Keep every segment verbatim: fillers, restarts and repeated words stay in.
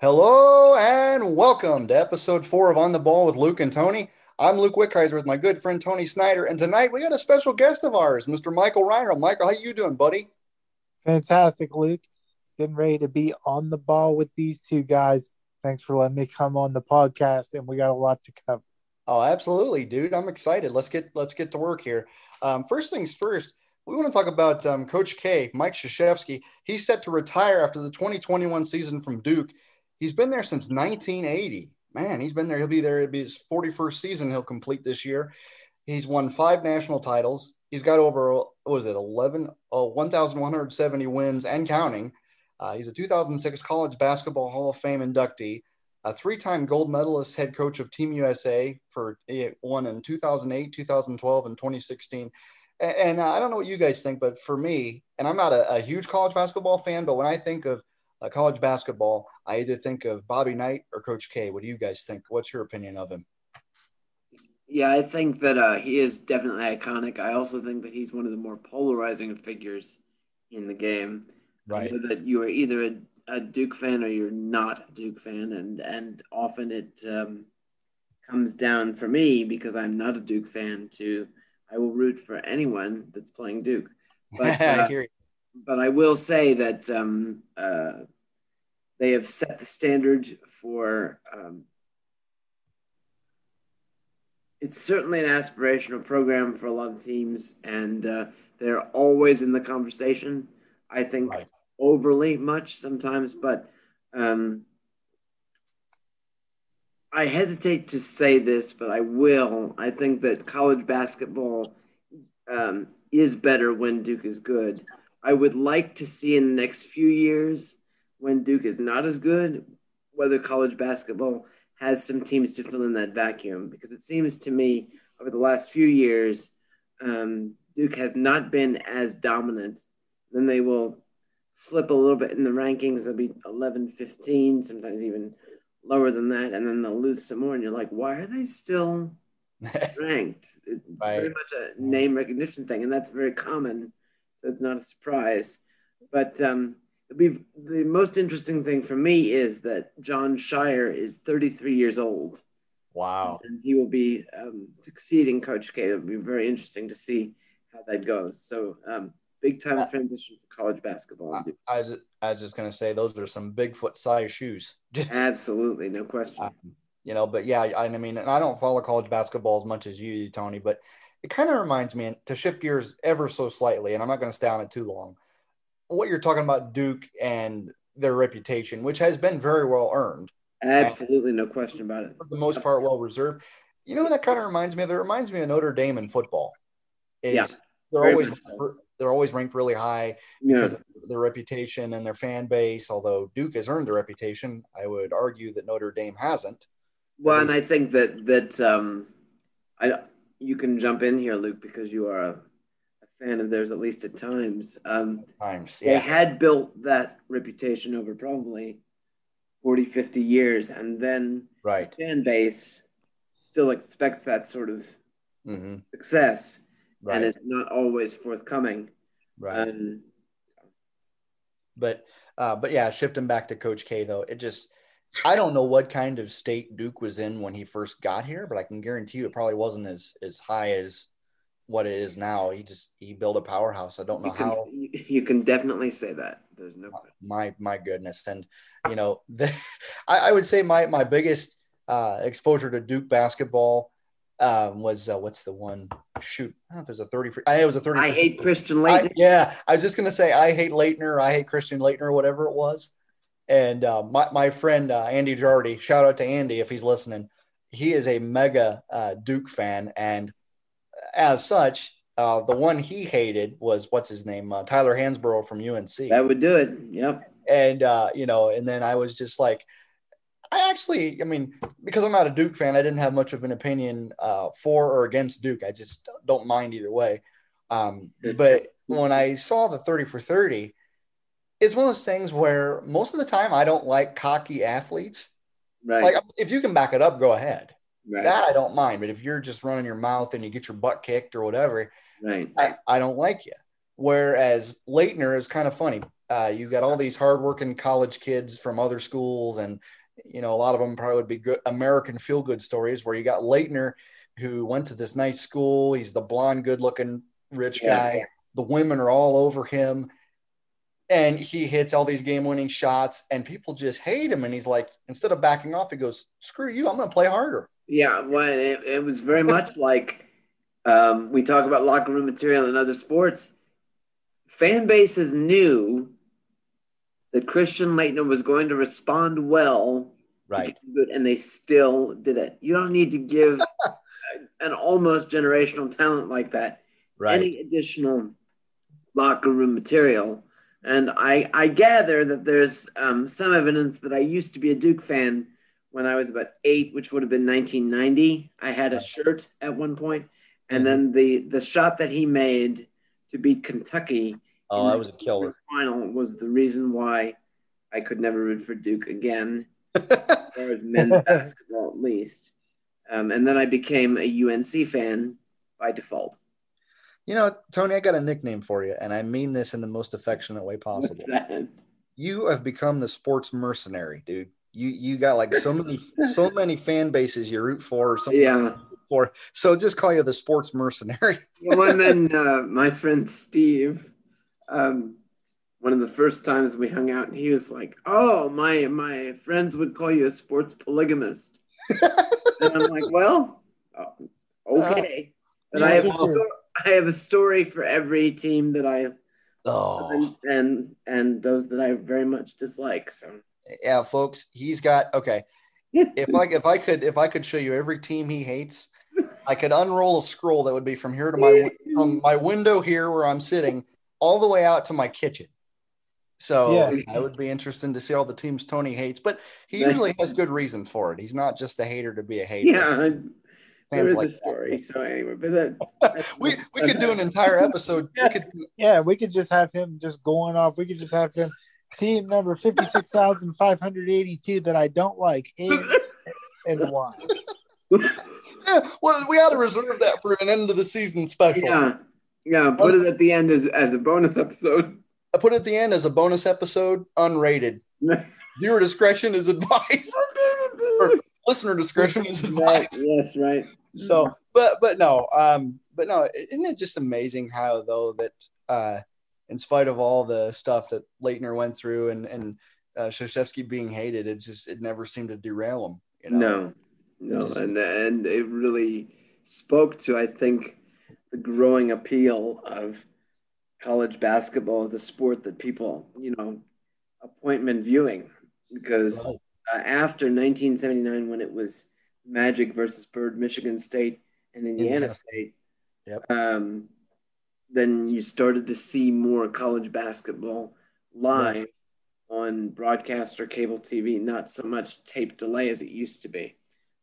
Hello and welcome to episode four of On the Ball with Luke and Tony. I'm Luke Wickheiser with my good friend Tony Snyder, and tonight we got a special guest of ours, Mister Michael Reiner. Michael, how you doing, buddy? Fantastic, Luke. Getting ready to be on the ball with these two guys. Thanks for letting me come on the podcast, and we got a lot to cover. Oh, absolutely, dude. I'm excited. Let's get let's get to work here. Um, first things first, we want to talk about um, Coach K, Mike Krzyzewski. He's set to retire after the twenty twenty-one season from Duke. He's been there since nineteen eighty. Man, he's been there. He'll be there. It'll be his forty-first season he'll complete this year. He's won five national titles. He's got over, what was it, eleven, oh, one thousand one hundred seventy wins and counting. Uh, he's a two thousand six College Basketball Hall of Fame inductee, a three-time gold medalist head coach of Team U S A for one in two thousand eight, two thousand twelve, and twenty sixteen. And, and I don't know what you guys think, but for me, and I'm not a, a huge college basketball fan, but when I think of uh, college basketball, I either think of Bobby Knight or Coach K. What do you guys think? What's your opinion of him? Yeah, I think that uh, he is definitely iconic. I also think that he's one of the more polarizing figures in the game. Right. That you are either a, a Duke fan or you're not a Duke fan. And, and often it um, comes down for me, because I'm not a Duke fan, to I will root for anyone that's playing Duke. But, uh, I hear you. But I will say that um, uh, they have set the standard for um, – it's certainly an aspirational program for a lot of teams, and uh, they're always in the conversation, I think. Right. Overly much sometimes, but um, I hesitate to say this, but I will. I think that college basketball um, is better when Duke is good. I would like to see in the next few years, when Duke is not as good, whether college basketball has some teams to fill in that vacuum, because it seems to me over the last few years, um, Duke has not been as dominant. Then they will slip a little bit in the rankings. They'll be eleven, fifteen, sometimes even lower than that. And then they'll lose some more. And you're like, why are they still ranked? It's right. Very much a name recognition thing. And that's very common. So it's not a surprise. But um, be, the most interesting thing for me is that John Shire is thirty-three years old. Wow. And he will be um, succeeding Coach K. It'll be very interesting to see how that goes. So, um, big time uh, transition for college basketball. I, I, was, I was just going to say, those are some Bigfoot size shoes. Just, absolutely. No question. Uh, you know, but yeah, I, I mean, and I don't follow college basketball as much as you, Tony, but it kind of reminds me, and to shift gears ever so slightly, and I'm not going to stay on it too long, what you're talking about Duke and their reputation, which has been very well earned. Absolutely. No question about it. For the most part, well reserved. You know, that kind of reminds me of, it reminds me of Notre Dame in football. Is yeah. They're always, so. they're always ranked really high because yeah. of their reputation and their fan base. Although Duke has earned the reputation, I would argue that Notre Dame hasn't. Well, and I think that that um, I you can jump in here, Luke, because you are a, a fan of theirs, at least at times. Um, at times, yeah. They had built that reputation over probably forty, fifty years, and then right. the fan base still expects that sort of mm-hmm. success. Right. And it's not always forthcoming. Right. Um, but, uh, but yeah, shifting back to Coach K, though, it just, I don't know what kind of state Duke was in when he first got here, but I can guarantee you it probably wasn't as, as high as what it is now. He just, he built a powerhouse. I don't know you can, how. You can definitely say that. There's no. My, my goodness. And, you know, the, I, I would say my, my biggest uh, exposure to Duke basketball Um, was uh, what's the one shoot? I don't know if it was a thirty. I it was a thirty. I hate Christian Laettner. I, yeah, I was just gonna say I hate Laettner. I hate Christian Laettner, whatever it was. And uh, my my friend uh, Andy Jardy, shout out to Andy if he's listening. He is a mega uh, Duke fan, and as such, uh, the one he hated was what's his name, uh, Tyler Hansborough from U N C. That would do it. Yep. And uh, you know, and then I was just like. I actually, I mean, because I'm not a Duke fan, I didn't have much of an opinion uh, for or against Duke. I just don't mind either way. Um, but when I saw the thirty for thirty, it's one of those things where most of the time I don't like cocky athletes. Right. Like if you can back it up, go ahead. Right. That I don't mind. But if you're just running your mouth and you get your butt kicked or whatever, right. I, I don't like you. Whereas Laettner is kind of funny. Uh, you got all these hardworking college kids from other schools, and you know a lot of them probably would be good American feel-good stories. Where you got Laettner, who went to this nice school. He's the blonde, good-looking rich guy. Yeah. The women are all over him, and he hits all these game-winning shots, and people just hate him. And he's like, instead of backing off, he goes, "Screw you! I'm going to play harder." Yeah, well, it, it was very much like um, we talk about locker room material in other sports. Fan bases knew that Christian Laettner was going to respond well, right? Good, and they still did it. You don't need to give an almost generational talent like that right. any additional locker room material. And I, I gather that there's um, some evidence that I used to be a Duke fan when I was about eight, which would have been nineteen ninety. I had a shirt at one point, and then the the shot that he made to beat Kentucky. Oh, that was a killer. Final was the reason why I could never root for Duke again, as far as men's basketball at least. Um, and then I became a U N C fan by default. You know, Tony, I got a nickname for you, and I mean this in the most affectionate way possible. You have become the sports mercenary, dude. You you got like so many so many fan bases you root for. Or something. Yeah. Or so just call you the sports mercenary. Well, and then uh, my friend Steve, um, one of the first times we hung out, he was like, "Oh, my my friends would call you a sports polygamist." And I'm like, "Well, okay." But uh, I have a story, I have a story for every team that I oh. and, and and those that I very much dislike. So yeah, folks, he's got okay. if I if I could if I could show you every team he hates. I could unroll a scroll that would be from here to my um, my window here where I'm sitting all the way out to my kitchen. So yeah. It would be interesting to see all the teams Tony hates, but he usually has good reason for it. He's not just a hater to be a hater. Yeah, there is like a story. That. So anyway, but that's, that's we we could do an entire episode. Yes. We could, yeah, we could just have him just going off. We could just have him team number fifty-six thousand five hundred eighty-two that I don't like is and why. Yeah, well, we ought to reserve that for an end of the season special. Yeah, yeah. Put it at the end as, as a bonus episode. I put it at the end as a bonus episode, unrated. Viewer discretion is advised. Or listener discretion is advised. Right. Yes, right. So, but but no, um, but no. Isn't it just amazing how though that uh, in spite of all the stuff that Laettner went through and and uh, Krzyzewski being hated, it just it never seemed to derail him. You know? No. No, and and it really spoke to, I think, the growing appeal of college basketball as a sport that people, you know, appointment viewing. Because uh, after nineteen seventy-nine, when it was Magic versus Bird, Michigan State and Indiana yeah. State, yep. um, then you started to see more college basketball live right. on broadcast or cable T V, not so much tape delay as it used to be.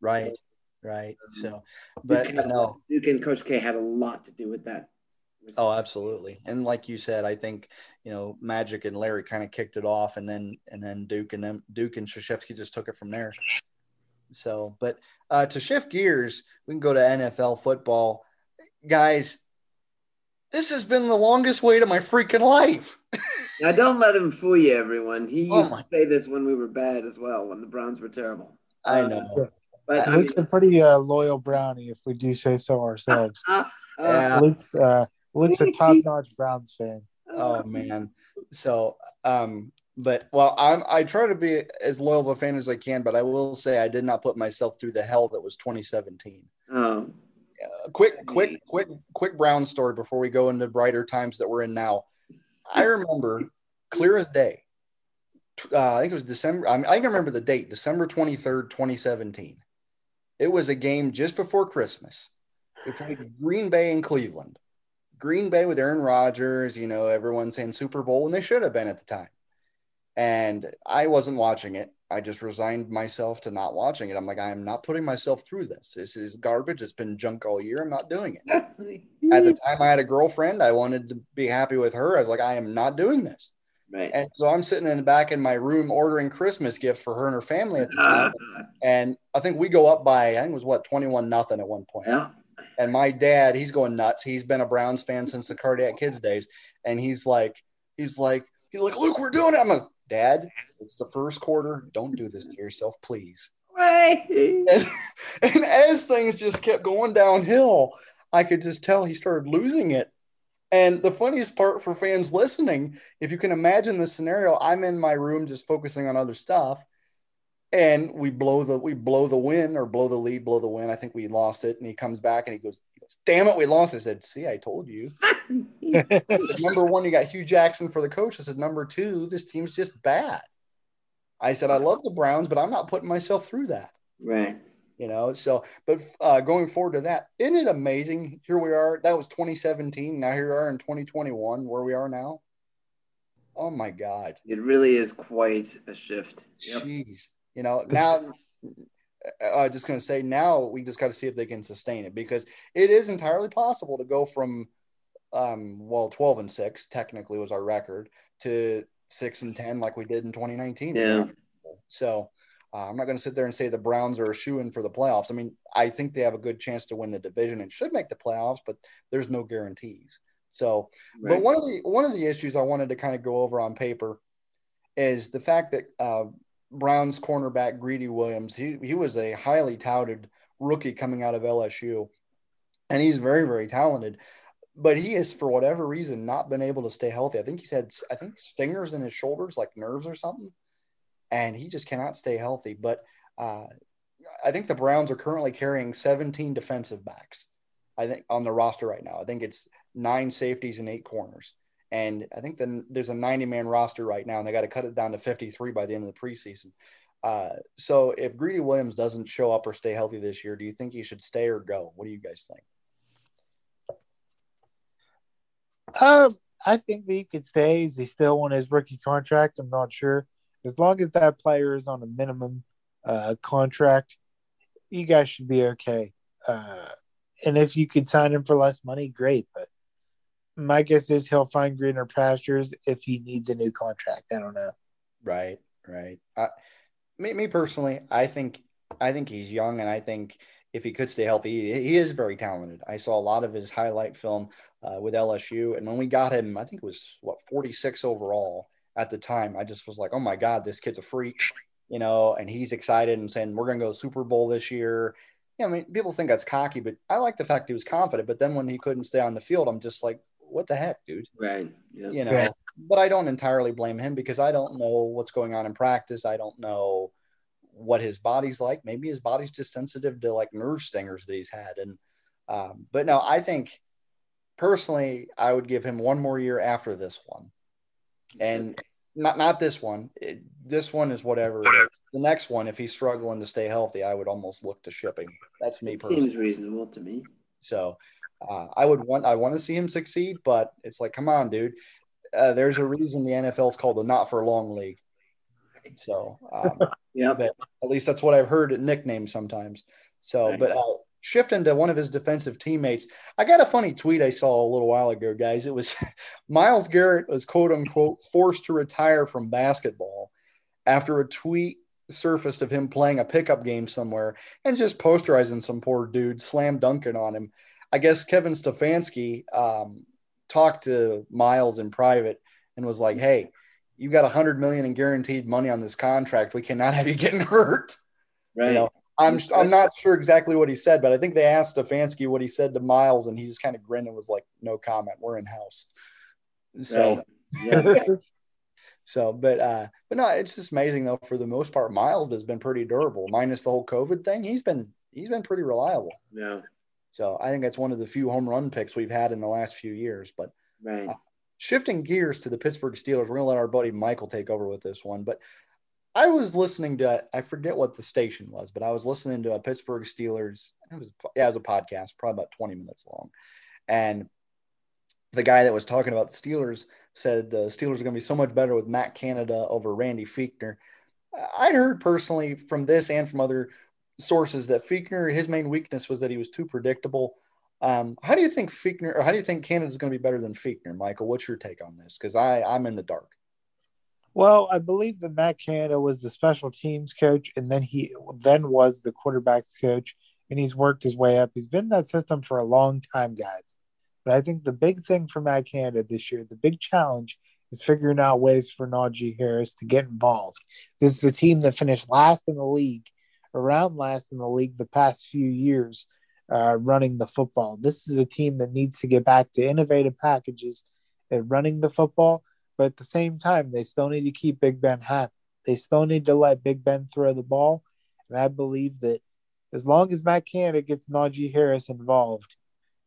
Right, right. So, but Duke, no, Duke and Coach K had a lot to do with that. Oh, absolutely. And like you said, I think you know Magic and Larry kind of kicked it off, and then and then Duke and them Duke and Krzyzewski just took it from there. So, but uh, to shift gears, we can go to N F L football, guys. This has been the longest wait of my freaking life. Now, don't let him fool you, everyone. He used oh to say this when we were bad as well, when the Browns were terrible. I um, know. But Luke's I mean, a pretty uh, loyal brownie, if we do say so ourselves. Uh, uh, Luke's, uh, Luke's a top-notch Browns fan. Oh man! So, um, but well, I'm I try to be as loyal of a fan as I can, but I will say I did not put myself through the hell that was twenty seventeen. Oh, uh, quick, quick, quick, quick Brown story before we go into brighter times that we're in now. I remember clear as day. Uh, I think it was December. I mean, I can remember the date, December twenty-third, twenty seventeen. It was a game just before Christmas. They played Green Bay and Cleveland. Green Bay with Aaron Rodgers, you know, everyone saying Super Bowl, and they should have been at the time. And I wasn't watching it. I just resigned myself to not watching it. I'm like, I'm not putting myself through this. This is garbage. It's been junk all year. I'm not doing it. At the time, I had a girlfriend. I wanted to be happy with her. I was like, I am not doing this. Right. And so I'm sitting in the back in my room ordering Christmas gifts for her and her family at the time. And I think we go up by, I think it was what, twenty-one nothing at one point. Yeah. And my dad, he's going nuts. He's been a Browns fan since the Cardiac Kids days. And he's like, he's like, he's like, Luke, we're doing it. I'm like, Dad, it's the first quarter. Don't do this to yourself, please. And, and as things just kept going downhill, I could just tell he started losing it. And the funniest part for fans listening, if you can imagine the scenario, I'm in my room just focusing on other stuff, and we blow the we blow the win or blow the lead, blow the win. I think we lost it, and he comes back and he goes, he goes "Damn it, we lost." I said, "See, I told you." Number one, you got Hugh Jackson for the coach. I said, number two, this team's just bad. I said, I love the Browns, but I'm not putting myself through that. Right. You know, so, but uh, going forward to that, isn't it amazing? Here we are. That was twenty seventeen. Now here we are in twenty twenty-one, where we are now. Oh, my God. It really is quite a shift. Yep. Jeez. You know, now I'm just going to say now we just got to see if they can sustain it, because it is entirely possible to go from, um, well, twelve and six technically was our record, to six and ten like we did in twenty nineteen. Yeah. So uh, I'm not going to sit there and say the Browns are a shoo-in for the playoffs. I mean, I think they have a good chance to win the division and should make the playoffs, but there's no guarantees. So, right. But one of the, one of the issues I wanted to kind of go over on paper is the fact that uh, Browns cornerback Greedy Williams, he, he was a highly touted rookie coming out of L S U, and he's very, very talented. But he has, for whatever reason, not been able to stay healthy. I think he's had, I think, stingers in his shoulders, like nerves or something, and he just cannot stay healthy. But uh, I think the Browns are currently carrying seventeen defensive backs, I think, on the roster right now. I think it's nine safeties and eight corners. And I think then there's a ninety-man roster right now, and they got to cut it down to fifty-three by the end of the preseason. Uh, so if Greedy Williams doesn't show up or stay healthy this year, do you think he should stay or go? What do you guys think? Uh, I think that he could stay. Is he still on his rookie contract? I'm not sure. As long as that player is on a minimum uh, contract, you guys should be okay. Uh, and if you could sign him for less money, great. But my guess is he'll find greener pastures if he needs a new contract. I don't know. Right, right. Uh, me, me personally, I think I think he's young, and I think if he could stay healthy, he, he is very talented. I saw a lot of his highlight film Uh, with L S U. And when we got him, I think it was what forty-six overall at the time. I just was like, oh my God, this kid's a freak, you know, and he's excited and saying, we're going to go Super Bowl this year. Yeah, I mean, people think that's cocky, but I like the fact he was confident. But then when he couldn't stay on the field, I'm just like, what the heck, dude? Right. Yeah. You know, right. But I don't entirely blame him, because I don't know what's going on in practice. I don't know what his body's like. Maybe his body's just sensitive to like nerve stingers that he's had. And, um, but no, I think, personally, I would give him one more year after this one, and not not this one. It, this one is whatever. whatever. The next one, if he's struggling to stay healthy, I would almost look to shipping. That's me. It personally. Seems reasonable to me. So, uh, I would want I want to see him succeed, but it's like, come on, dude. Uh, there's a reason the N F L is called the not for long league. So, um, yeah, but at least that's what I've heard it nicknamed sometimes. So, right. but. Uh, Shifting to one of his defensive teammates, I got a funny tweet I saw a little while ago, guys. It was Miles Garrett was, quote unquote, forced to retire from basketball after a tweet surfaced of him playing a pickup game somewhere and just posterizing some poor dude, slam dunking on him. I guess Kevin Stefanski um, talked to Miles in private and was like, hey, you got one hundred million dollars in guaranteed money on this contract. We cannot have you getting hurt. Right. You know? I'm I'm not sure exactly what he said, but I think they asked Stefanski what he said to Miles, and he just kind of grinned and was like, "No comment. We're in house." So, yeah. so, but uh, but no, it's just amazing though. For the most part, Miles has been pretty durable, minus the whole COVID thing. He's been he's been pretty reliable. Yeah. So I think that's one of the few home run picks we've had in the last few years. But right. uh, shifting gears to the Pittsburgh Steelers, we're gonna let our buddy Michael take over with this one, but. I was listening to, I forget what the station was, but I was listening to a Pittsburgh Steelers. It was, yeah, it was a podcast, probably about twenty minutes long. And the guy that was talking about the Steelers said the Steelers are going to be so much better with Matt Canada over Randy Fichtner. I heard personally from this and from other sources that Fichtner, his main weakness was that he was too predictable. Um, how do you think Fichtner, or how do you think Canada is going to be better than Fichtner, Michael? What's your take on this? Because I I'm in the dark. Well, I believe that Matt Canada was the special teams coach, and then he then was the quarterback's coach, and he's worked his way up. He's been in that system for a long time, guys. But I think the big thing for Matt Canada this year, the big challenge, is figuring out ways for Najee Harris to get involved. This is a team that finished last in the league, around last in the league the past few years, uh, running the football. This is a team that needs to get back to innovative packages at running the football, but at the same time, they still need to keep Big Ben happy. They still need to let Big Ben throw the ball, and I believe that as long as Matt Canada gets Najee Harris involved,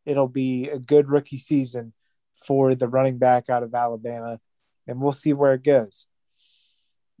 it'll be a good rookie season for the running back out of Alabama, and we'll see where it goes.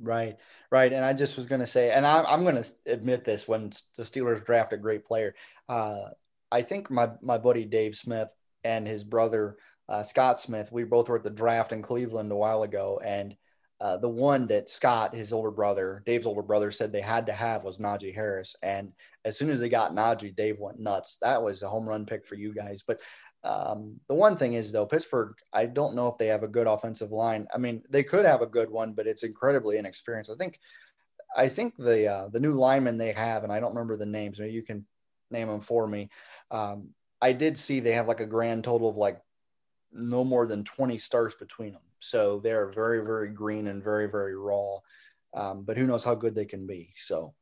Right, right. And I just was going to say, and I, I'm going to admit this, when the Steelers draft a great player, uh, I think my, my buddy Dave Smith and his brother uh, Scott Smith, we both were at the draft in Cleveland a while ago, and uh, the one that Scott, his older brother, Dave's older brother, said they had to have was Najee Harris. And as soon as they got Najee, Dave went nuts. That was a home run pick for you guys. But Um, the one thing is, though, Pittsburgh, I don't know if they have a good offensive line. I mean, they could have a good one, but it's incredibly inexperienced. I think, I think the, uh, the new linemen they have, and I don't remember the names, maybe you can name them for me. Um, I did see they have like a grand total of like no more than twenty stars between them. So they're very, very green and very, very raw. Um, but who knows how good they can be. So,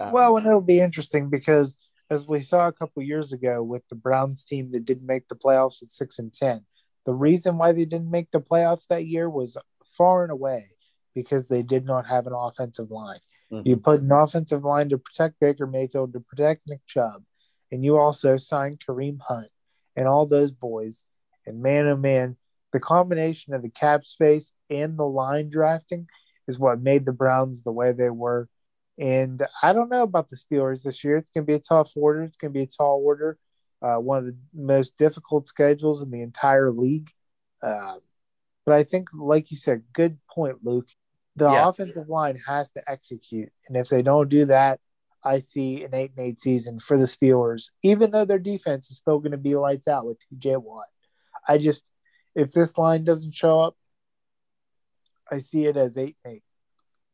um, well, and it'll be interesting because, as we saw a couple years ago with the Browns team that didn't make the playoffs at six and ten, the reason why they didn't make the playoffs that year was far and away because they did not have an offensive line. Mm-hmm. You put an offensive line to protect Baker Mayfield, to protect Nick Chubb, and you also signed Kareem Hunt and all those boys. And man, oh man, the combination of the cap space and the line drafting is what made the Browns the way they were. And I don't know about the Steelers this year. It's going to be a tough order. It's going to be a tall order. Uh, one of the most difficult schedules in the entire league. Uh, but I think, like you said, good point, Luke. The yeah. offensive line has to execute. And if they don't do that, I see an eight and eight season for the Steelers, even though their defense is still going to be lights out with T J Watt. I just, if this line doesn't show up, I see it as eight and eight.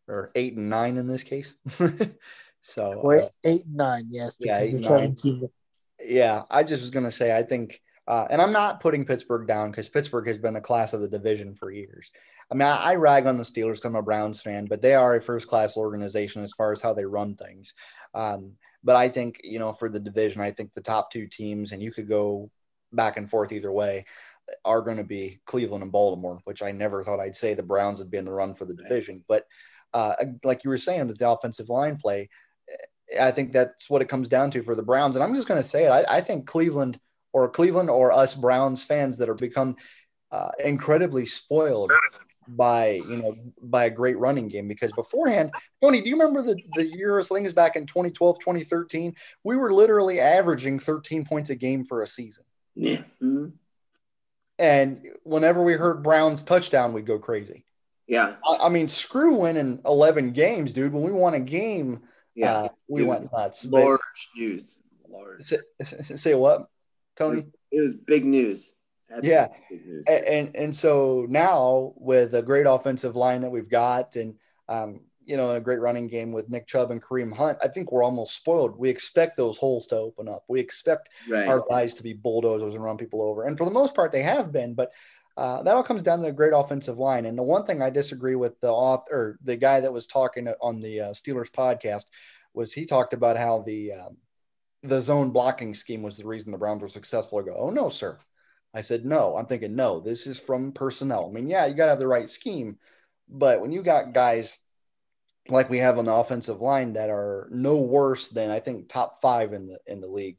Or eight and nine in this case. so Wait, uh, eight and nine, yes. Yeah, eight and nine. yeah, I just was going to say, I think, uh, and I'm not putting Pittsburgh down because Pittsburgh has been the class of the division for years. I mean, I, I rag on the Steelers because I'm a Browns fan, but they are a first-class organization as far as how they run things. Um, but I think, you know, for the division, I think the top two teams, and you could go back and forth either way, are going to be Cleveland and Baltimore, which I never thought I'd say the Browns would be in the run for the division. But Uh, like you were saying, with the offensive line play, I think that's what it comes down to for the Browns. And I'm just going to say it. I, I think Cleveland or Cleveland or us Browns fans that have become uh, incredibly spoiled by, you know, by a great running game, because beforehand, Tony, do you remember the, the year of slings back in twenty twelve, twenty thirteen, we were literally averaging thirteen points a game for a season. Yeah. Mm-hmm. And whenever we heard Browns touchdown, we'd go crazy. Yeah, I mean, screw winning eleven games, dude. When we won a game, yeah, uh, we dude, went nuts. Large but, news. Large. Say, say what, Tony? It was, it was big news. Absolutely yeah, big news. And, and and so now with a great offensive line that we've got, and um, you know, a great running game with Nick Chubb and Kareem Hunt, I think we're almost spoiled. We expect those holes to open up. We expect right. our guys to be bulldozers and run people over, and for the most part, they have been, but. Uh, that all comes down to a great offensive line. And the one thing I disagree with the author, or the guy that was talking on the uh, Steelers podcast was he talked about how the um, the zone blocking scheme was the reason the Browns were successful. I go, oh, no, sir. I said, no. I'm thinking, no, this is from personnel. I mean, yeah, you got to have the right scheme. But when you got guys like we have on the offensive line that are no worse than, I think, top five in the in the league,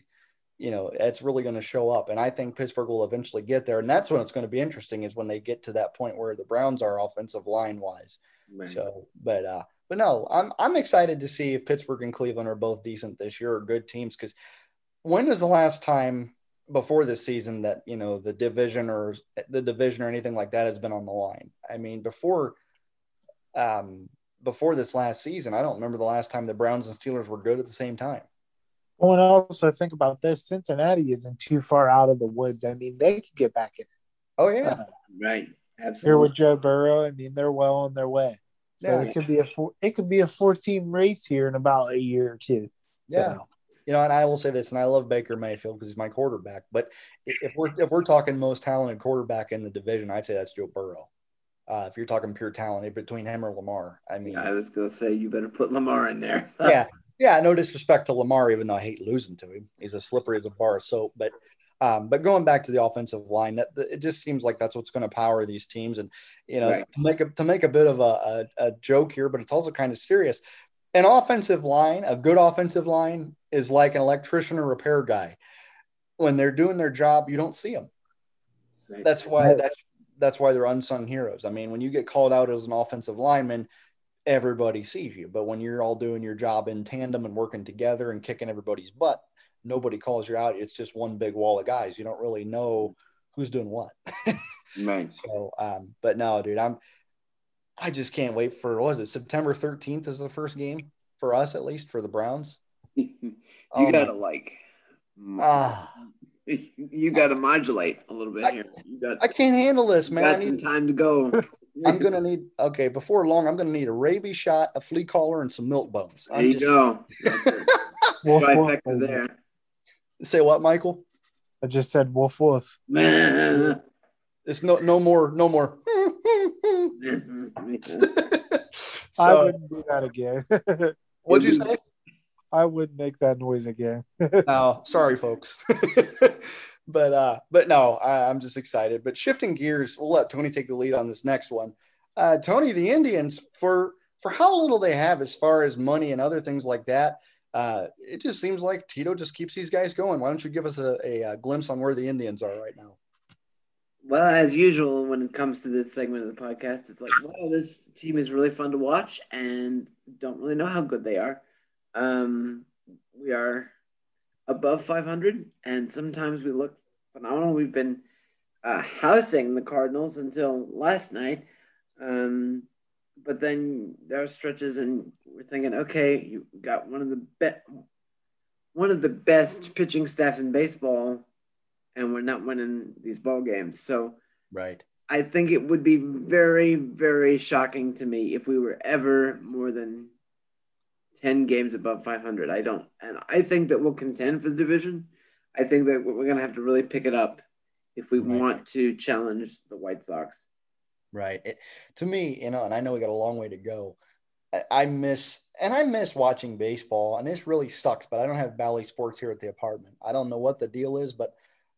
you know, it's really going to show up. And I think Pittsburgh will eventually get there. And that's when it's going to be interesting is when they get to that point where the Browns are offensive line wise. Man. So, but, uh, but no, I'm, I'm excited to see if Pittsburgh and Cleveland are both decent this year or good teams. Cause when was the last time before this season that, you know, the division or the division or anything like that has been on the line? I mean, before, um, before this last season, I don't remember the last time the Browns and Steelers were good at the same time. Well, and also think about this. Cincinnati isn't too far out of the woods. I mean, they could get back in. Oh, yeah. Uh, right. Absolutely. Here with Joe Burrow, I mean, they're well on their way. So yeah. it could be a four, it could be a four-team race here in about a year or two. So. Yeah. You know, and I will say this, and I love Baker Mayfield because he's my quarterback. But if we're if we're talking most talented quarterback in the division, I'd say that's Joe Burrow. Uh, if you're talking pure talent, between him or Lamar, I mean, yeah, I was gonna say you better put Lamar in there. yeah, yeah. No disrespect to Lamar, even though I hate losing to him. He's as slippery as a bar of soap. But um, but going back to the offensive line, that it just seems like that's what's going to power these teams. And you know, right. to make a to make a bit of a, a a joke here, but it's also kind of serious. An offensive line, a good offensive line, is like an electrician or repair guy. When they're doing their job, you don't see them. Right. That's why that's that's why they're unsung heroes. I mean, when you get called out as an offensive lineman, everybody sees you. But when you're all doing your job in tandem and working together and kicking everybody's butt, nobody calls you out. It's just one big wall of guys. You don't really know who's doing what. Right. So, um, but no, dude, I'm. I just can't wait for, what was it, September thirteenth is the first game for us, at least, for the Browns. you um, got to, like, uh, you got to modulate a little bit I, here. You got, I can't handle this, man. Got I need, some time to go. I'm going to need, okay, before long, I'm going to need a rabies shot, a flea collar, and some milk bones. I'm there you just, go. That's it. Wolf, wolf, there. Say what, Michael? I just said wolf, wolf. Man. It's no, no more, no more. So, I wouldn't do that again. What'd you say? I wouldn't make that noise again. Oh, sorry, folks. but uh, but no, I, I'm just excited. But shifting gears, we'll let Tony take the lead on this next one. Uh, Tony, the Indians, for for how little they have as far as money and other things like that, uh, it just seems like Tito just keeps these guys going. Why don't you give us a, a, a glimpse on where the Indians are right now? Well, as usual, when it comes to this segment of the podcast, it's like, wow, this team is really fun to watch and don't really know how good they are. Um, we are above five hundred, and sometimes we look phenomenal. We've been uh, housing the Cardinals until last night, um, but then there are stretches, and we're thinking, okay, you got one of the be- one of the best pitching staffs in baseball, and we're not winning these ball games. So right. I think it would be very, very shocking to me if we were ever more than ten games above five hundred. I don't, and I think that we'll contend for the division. I think that we're going to have to really pick it up if we right. want to challenge the White Sox. Right. It, to me, you know, and I know we got a long way to go. I, I miss, and I miss watching baseball, and this really sucks, but I don't have Bally Sports here at the apartment. I don't know what the deal is, but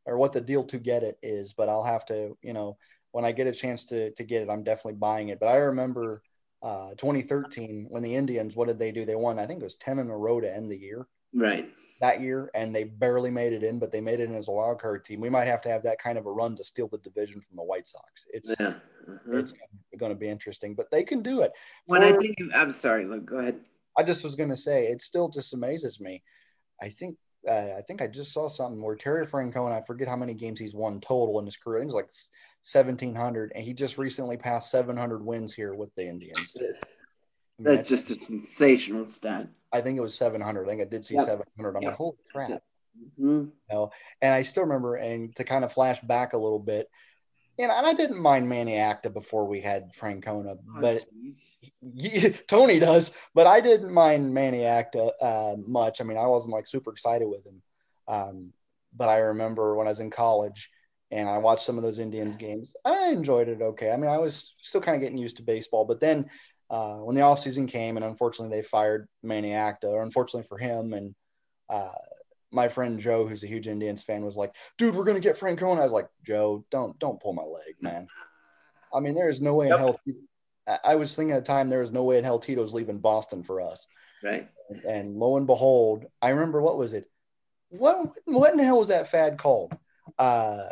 or what the deal to get it is, but I'll have to, you know, when I get a chance to to get it, I'm definitely buying it. But I remember uh, twenty thirteen when the Indians, what did they do? They won, I think it was ten in a row to end the year. Right. That year, and they barely made it in, but they made it in as a wild card team. We might have to have that kind of a run to steal the division from the White Sox. It's, yeah. uh-huh. it's going to be interesting, but they can do it. When For, I think, I'm sorry, Luke, go ahead. I just was going to say, it still just amazes me. I think, Uh, I think I just saw something where Terry Francona, I forget how many games he's won total in his career. I think it was like seventeen hundred, and he just recently passed seven hundred wins here with the Indians. I mean, that's, that's just a sensational stat. I think it was seven hundred. I think I did see yep. seven hundred. I'm yep. like, holy crap. Mm-hmm. You know, and I still remember, and to kind of flash back a little bit, and I didn't mind Manny Acta before we had Francona, but oh, Tony does. But I didn't mind Manny Acta uh, much. I mean, I wasn't like super excited with him. Um, but I remember when I was in college and I watched some of those Indians games, I enjoyed it okay. I mean, I was still kind of getting used to baseball. But then uh, when the offseason came, and unfortunately they fired Manny Acta, or unfortunately for him, and uh, my friend Joe, who's a huge Indians fan, was like, dude, we're going to get Francona. I was like, Joe, don't don't pull my leg, man. I mean, there is no way nope. in hell. I was thinking at the time there was no way in hell Tito's leaving Boston for us. Right. And, and lo and behold, I remember, what was it? What what in the hell was that fad called uh,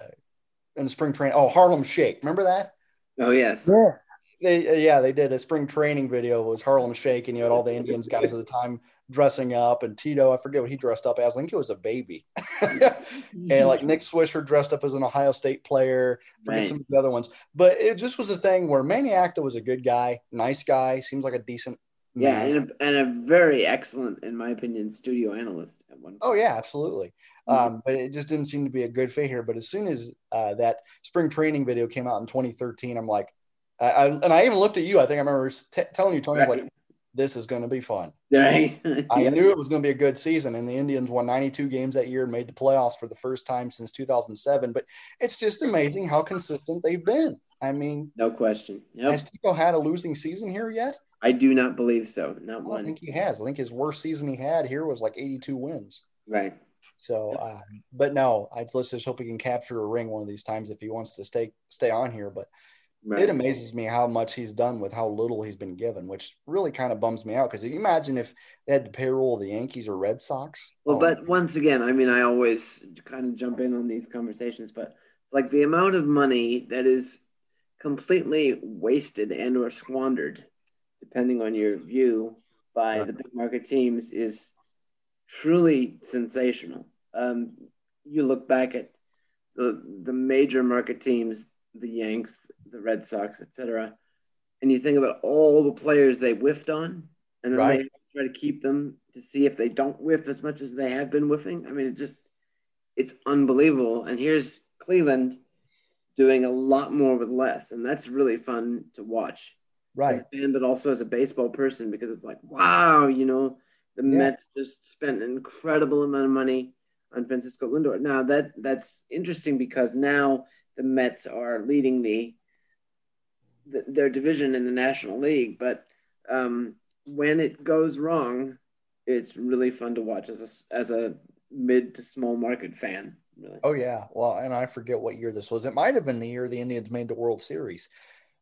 in spring training? Oh, Harlem Shake. Remember that? Oh, yes. Yeah. They, yeah, they did a spring training video. It was Harlem Shake, and you had all the Indians guys at the time dressing up, and Tito, I forget what he dressed up as. I think it was a baby. And like Nick Swisher dressed up as an Ohio State player. Forget some of the other ones. But it just was a thing where Manny Acta was a good guy, nice guy, seems like a decent man. Yeah, and a, and a very excellent, in my opinion, studio analyst at one point. Oh, yeah, absolutely. Mm-hmm. Um, but it just didn't seem to be a good fit here. But as soon as uh, that spring training video came out in twenty thirteen, I'm like, I, I, and I even looked at you. I think I remember t- telling you, Tony, I was like, this is going to be fun. Right. I knew it was going to be a good season, and the Indians won ninety-two games that year and made the playoffs for the first time since two thousand seven. But it's just amazing how consistent they've been. I mean, no question. Yep. Has Tico had a losing season here yet? I do not believe so. Not one. I think he has. I think his worst season he had here was like eighty-two wins. Right. So, yep. uh, but no, I just, let's just hope he can capture a ring one of these times if he wants to stay stay on here. But right. It amazes me how much he's done with how little he's been given, which really kind of bums me out. Because imagine if they had the payroll of the Yankees or Red Sox. Well, oh. But once again, I mean, I always kind of jump in on these conversations, but it's like the amount of money that is completely wasted and or squandered, depending on your view, by the big market teams is truly sensational. Um, you look back at the the major market teams, the Yanks, the Red Sox, et cetera, and you think about all the players they whiffed on, and then right. they try to keep them to see if they don't whiff as much as they have been whiffing. I mean, it just it's unbelievable. And here's Cleveland doing a lot more with less, and that's really fun to watch. Right. As a fan, but also as a baseball person, because it's like, wow, you know, the yeah. Mets just spent an incredible amount of money on Francisco Lindor. Now that that's interesting because now the Mets are leading the, the their division in the National League. But um, when it goes wrong, it's really fun to watch as a, as a mid to small market fan. Really. Oh yeah. Well, and I forget what year this was. It might have been the year the Indians made the World Series.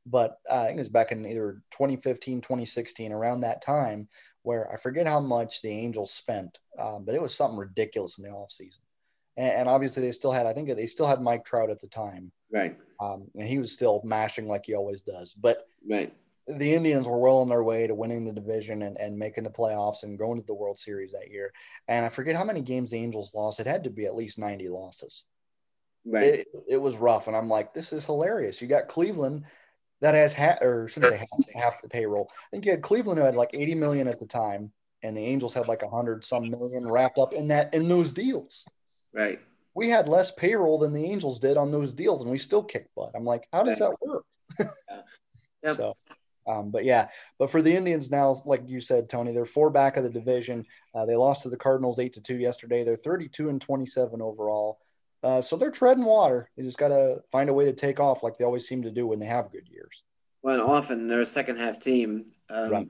But uh, I think it was back in either twenty fifteen, twenty sixteen, around that time where I forget how much the Angels spent, um, but it was something ridiculous in the offseason. And, and obviously they still had, I think they still had Mike Trout at the time. Right. Um, and he was still mashing like he always does. But right. the Indians were well on their way to winning the division and, and making the playoffs and going to the World Series that year. And I forget how many games the Angels lost. It had to be at least ninety losses. Right. It, it was rough. And I'm like, this is hilarious. You got Cleveland – that has half, or should I say half the payroll. I think you had Cleveland who had like eighty million at the time, and the Angels had like one hundred some million wrapped up in that in those deals. Right. We had less payroll than the Angels did on those deals, and we still kicked butt. I'm like, how does that work? Yeah. Yep. So, um, but yeah, but for the Indians now, like you said, Tony, they're four back of the division. Uh, they lost to the Cardinals eight to two yesterday. They're thirty-two and twenty-seven overall. Uh, so they're treading water. They just got to find a way to take off like they always seem to do when they have good years. Well, and often they're a second-half team. Um, right.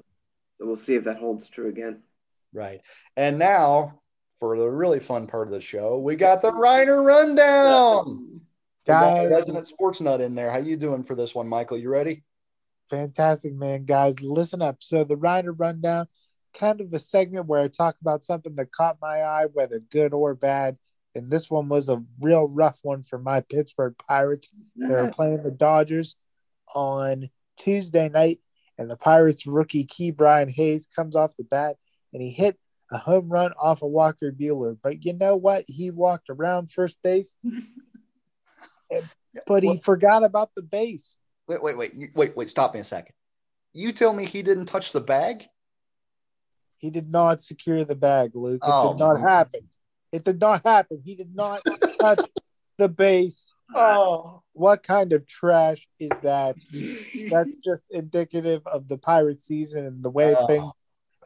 So we'll see if that holds true again. Right. And now, for the really fun part of the show, we got the Reiner Rundown. Guys. Resident Sports Nut in there. How you doing for this one, Michael? You ready? Fantastic, man. Guys, listen up. So the Reiner Rundown, kind of a segment where I talk about something that caught my eye, whether good or bad. And this one was a real rough one for my Pittsburgh Pirates. They were playing the Dodgers on Tuesday night, and the Pirates rookie Key Brian Hayes comes off the bat, and he hit a home run off of Walker Buehler. But you know what? He walked around first base, but he what? forgot about the base. Wait, wait, wait, wait, wait. Stop me a second. You tell me he didn't touch the bag? He did not secure the bag, Luke. It oh, did not man. happen. It did not happen. He did not touch the base. Oh, what kind of trash is that? That's just indicative of the Pirate season and the way oh. things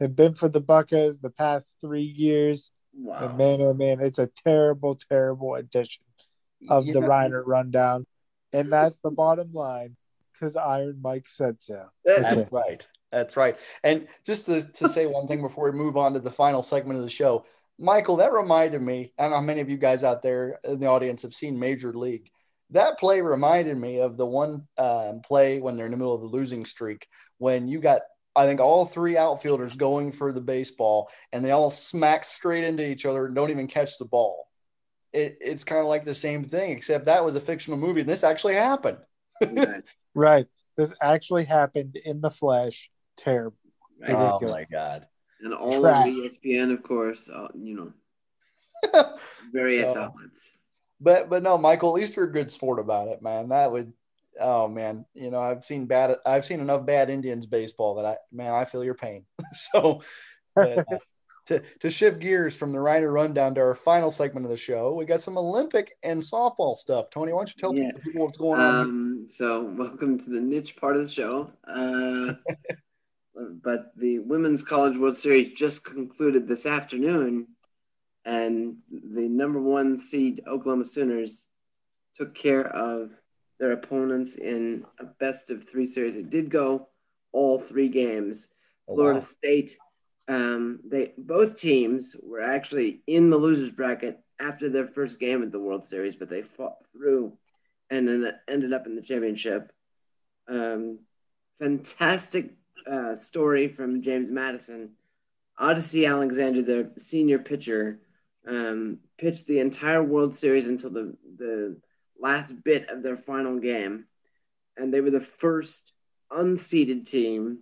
have been for the Buccas the past three years. Wow. And man, oh man, it's a terrible, terrible edition of you the know. Reiner Rundown. And that's the bottom line, because Iron Mike said so. That's okay. right. That's right. And just to, to say one thing before we move on to the final segment of the show, Michael, that reminded me, I don't know how many of you guys out there in the audience have seen Major League. That play reminded me of the one um, play when they're in the middle of a losing streak, when you got, I think, all three outfielders going for the baseball, and they all smack straight into each other and don't even catch the ball. It, it's kind of like the same thing, except that was a fictional movie, and this actually happened. Right. This actually happened in the flesh. Terrible. Oh, my God. And all Track. of E S P N, of course, uh, you know, various so, outlets. But but no, Michael, at least you're a good sport about it, man. That would, oh man, you know, I've seen bad, I've seen enough bad Indians baseball that I, man, I feel your pain. so but, uh, to to shift gears from the Reiner Rundown to our final segment of the show, we got some Olympic and softball stuff. Tony, why don't you tell yeah. people what's going um, on? So welcome to the niche part of the show. Uh but the Women's College World Series just concluded this afternoon, and the number one seed Oklahoma Sooners took care of their opponents in a best of three series. It did go all three games. Oh, Florida wow. State, um, they both teams were actually in the losers bracket after their first game at the World Series, but they fought through and then ended up in the championship. Um, fantastic uh, story from James Madison. Odyssey Alexander, their senior pitcher, um, pitched the entire World Series until the, the last bit of their final game. And they were the first unseeded team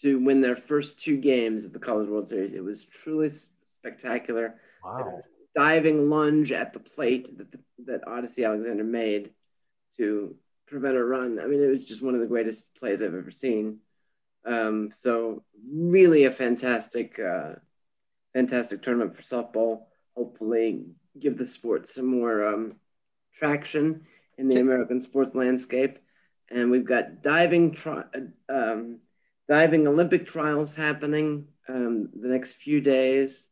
to win their first two games of the College World Series. It was truly spectacular. Wow. The diving lunge at the plate that, the, that Odyssey Alexander made to prevent a run. I mean, it was just one of the greatest plays I've ever seen. Um, so really a fantastic, uh, fantastic tournament for softball. Hopefully give the sport some more um, traction in the American sports landscape. And we've got diving, tri- um, diving Olympic trials happening um, the next few days.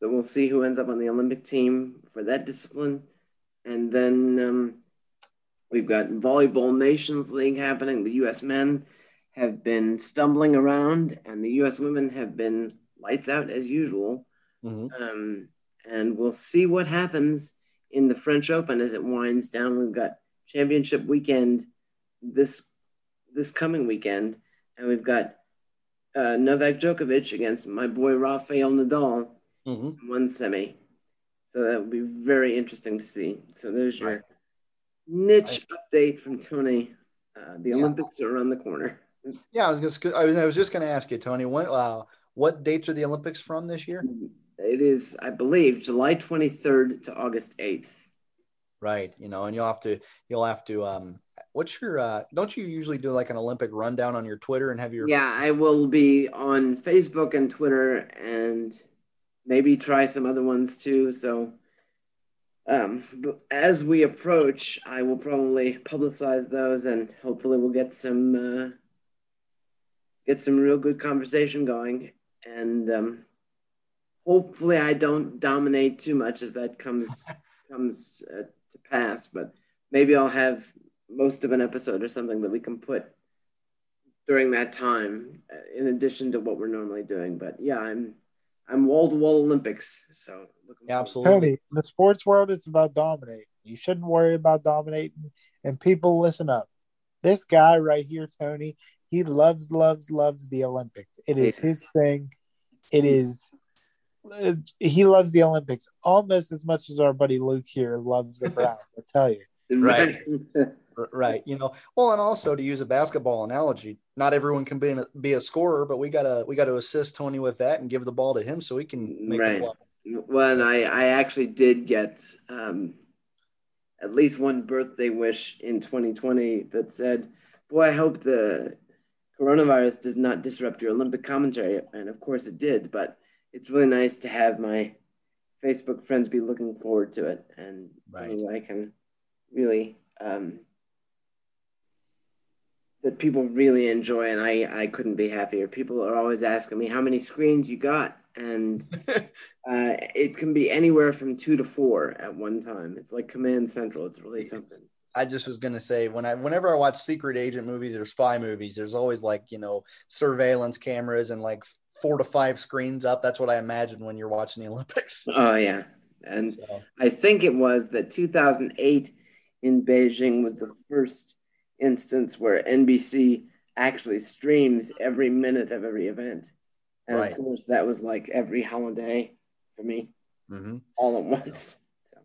So we'll see who ends up on the Olympic team for that discipline. And then um, we've got Volleyball Nations League happening. The U S men have been stumbling around, and the U S women have been lights out as usual. Mm-hmm. Um, and we'll see what happens in the French Open as it winds down. We've got championship weekend this this coming weekend, and we've got uh, Novak Djokovic against my boy Rafael Nadal mm-hmm. in one semi. So that will be very interesting to see. So there's your niche I... update from Tony. Uh, the Olympics yeah. are around the corner. Yeah, I was just I was, I was just going to ask you, Tony. What uh, what dates are the Olympics from this year? It is, I believe, July twenty-third to August eighth. Right. You know, and you'll have to you'll have to. Um, what's your? Uh, don't you usually do like an Olympic rundown on your Twitter and have your? Yeah, I will be on Facebook and Twitter, and maybe try some other ones too. So, um, but as we approach, I will probably publicize those, and hopefully, we'll get some. Uh, Get some real good conversation going, and um, hopefully I don't dominate too much as that comes comes uh, to pass. But maybe I'll have most of an episode or something that we can put during that time, uh, in addition to what we're normally doing. But yeah, I'm I'm wall to wall Olympics. So yeah, absolutely, Tony. In the sports world, it's about dominating. You shouldn't worry about dominating. And people, listen up. This guy right here, Tony. He loves, loves, loves the Olympics. It is his thing. It is. He loves the Olympics almost as much as our buddy Luke here loves the Browns. I tell you. Right. Right. You know. Well, and also to use a basketball analogy, not everyone can be a, be a scorer, but we gotta we gotta assist Tony with that and give the ball to him so he can make right. the ball. Well, and I I actually did get um, at least one birthday wish in twenty twenty that said, "Boy, I hope the coronavirus does not disrupt your Olympic commentary," and of course it did, but it's really nice to have my Facebook friends be looking forward to it, and right. so I can really, um, that people really enjoy, and I, I couldn't be happier. People are always asking me how many screens you got, and uh, it can be anywhere from two to four at one time. It's like Command Central. It's really something. I just was going to say, when I, whenever I watch secret agent movies or spy movies, there's always like, you know, surveillance cameras and like four to five screens up. That's what I imagine when you're watching the Olympics. Oh yeah. And so. I think it was that two thousand eight in Beijing was the first instance where N B C actually streams every minute of every event. And right. of course that was like every holiday for me mm-hmm. all at once.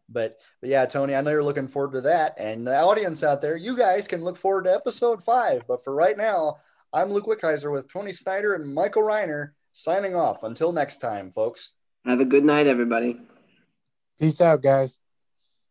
But, but yeah, Tony, I know you're looking forward to that. And the audience out there, you guys can look forward to episode five. But for right now, I'm Luke Wickheiser with Tony Snyder and Michael Reiner signing off. Until next time, folks. Have a good night, everybody. Peace out, guys.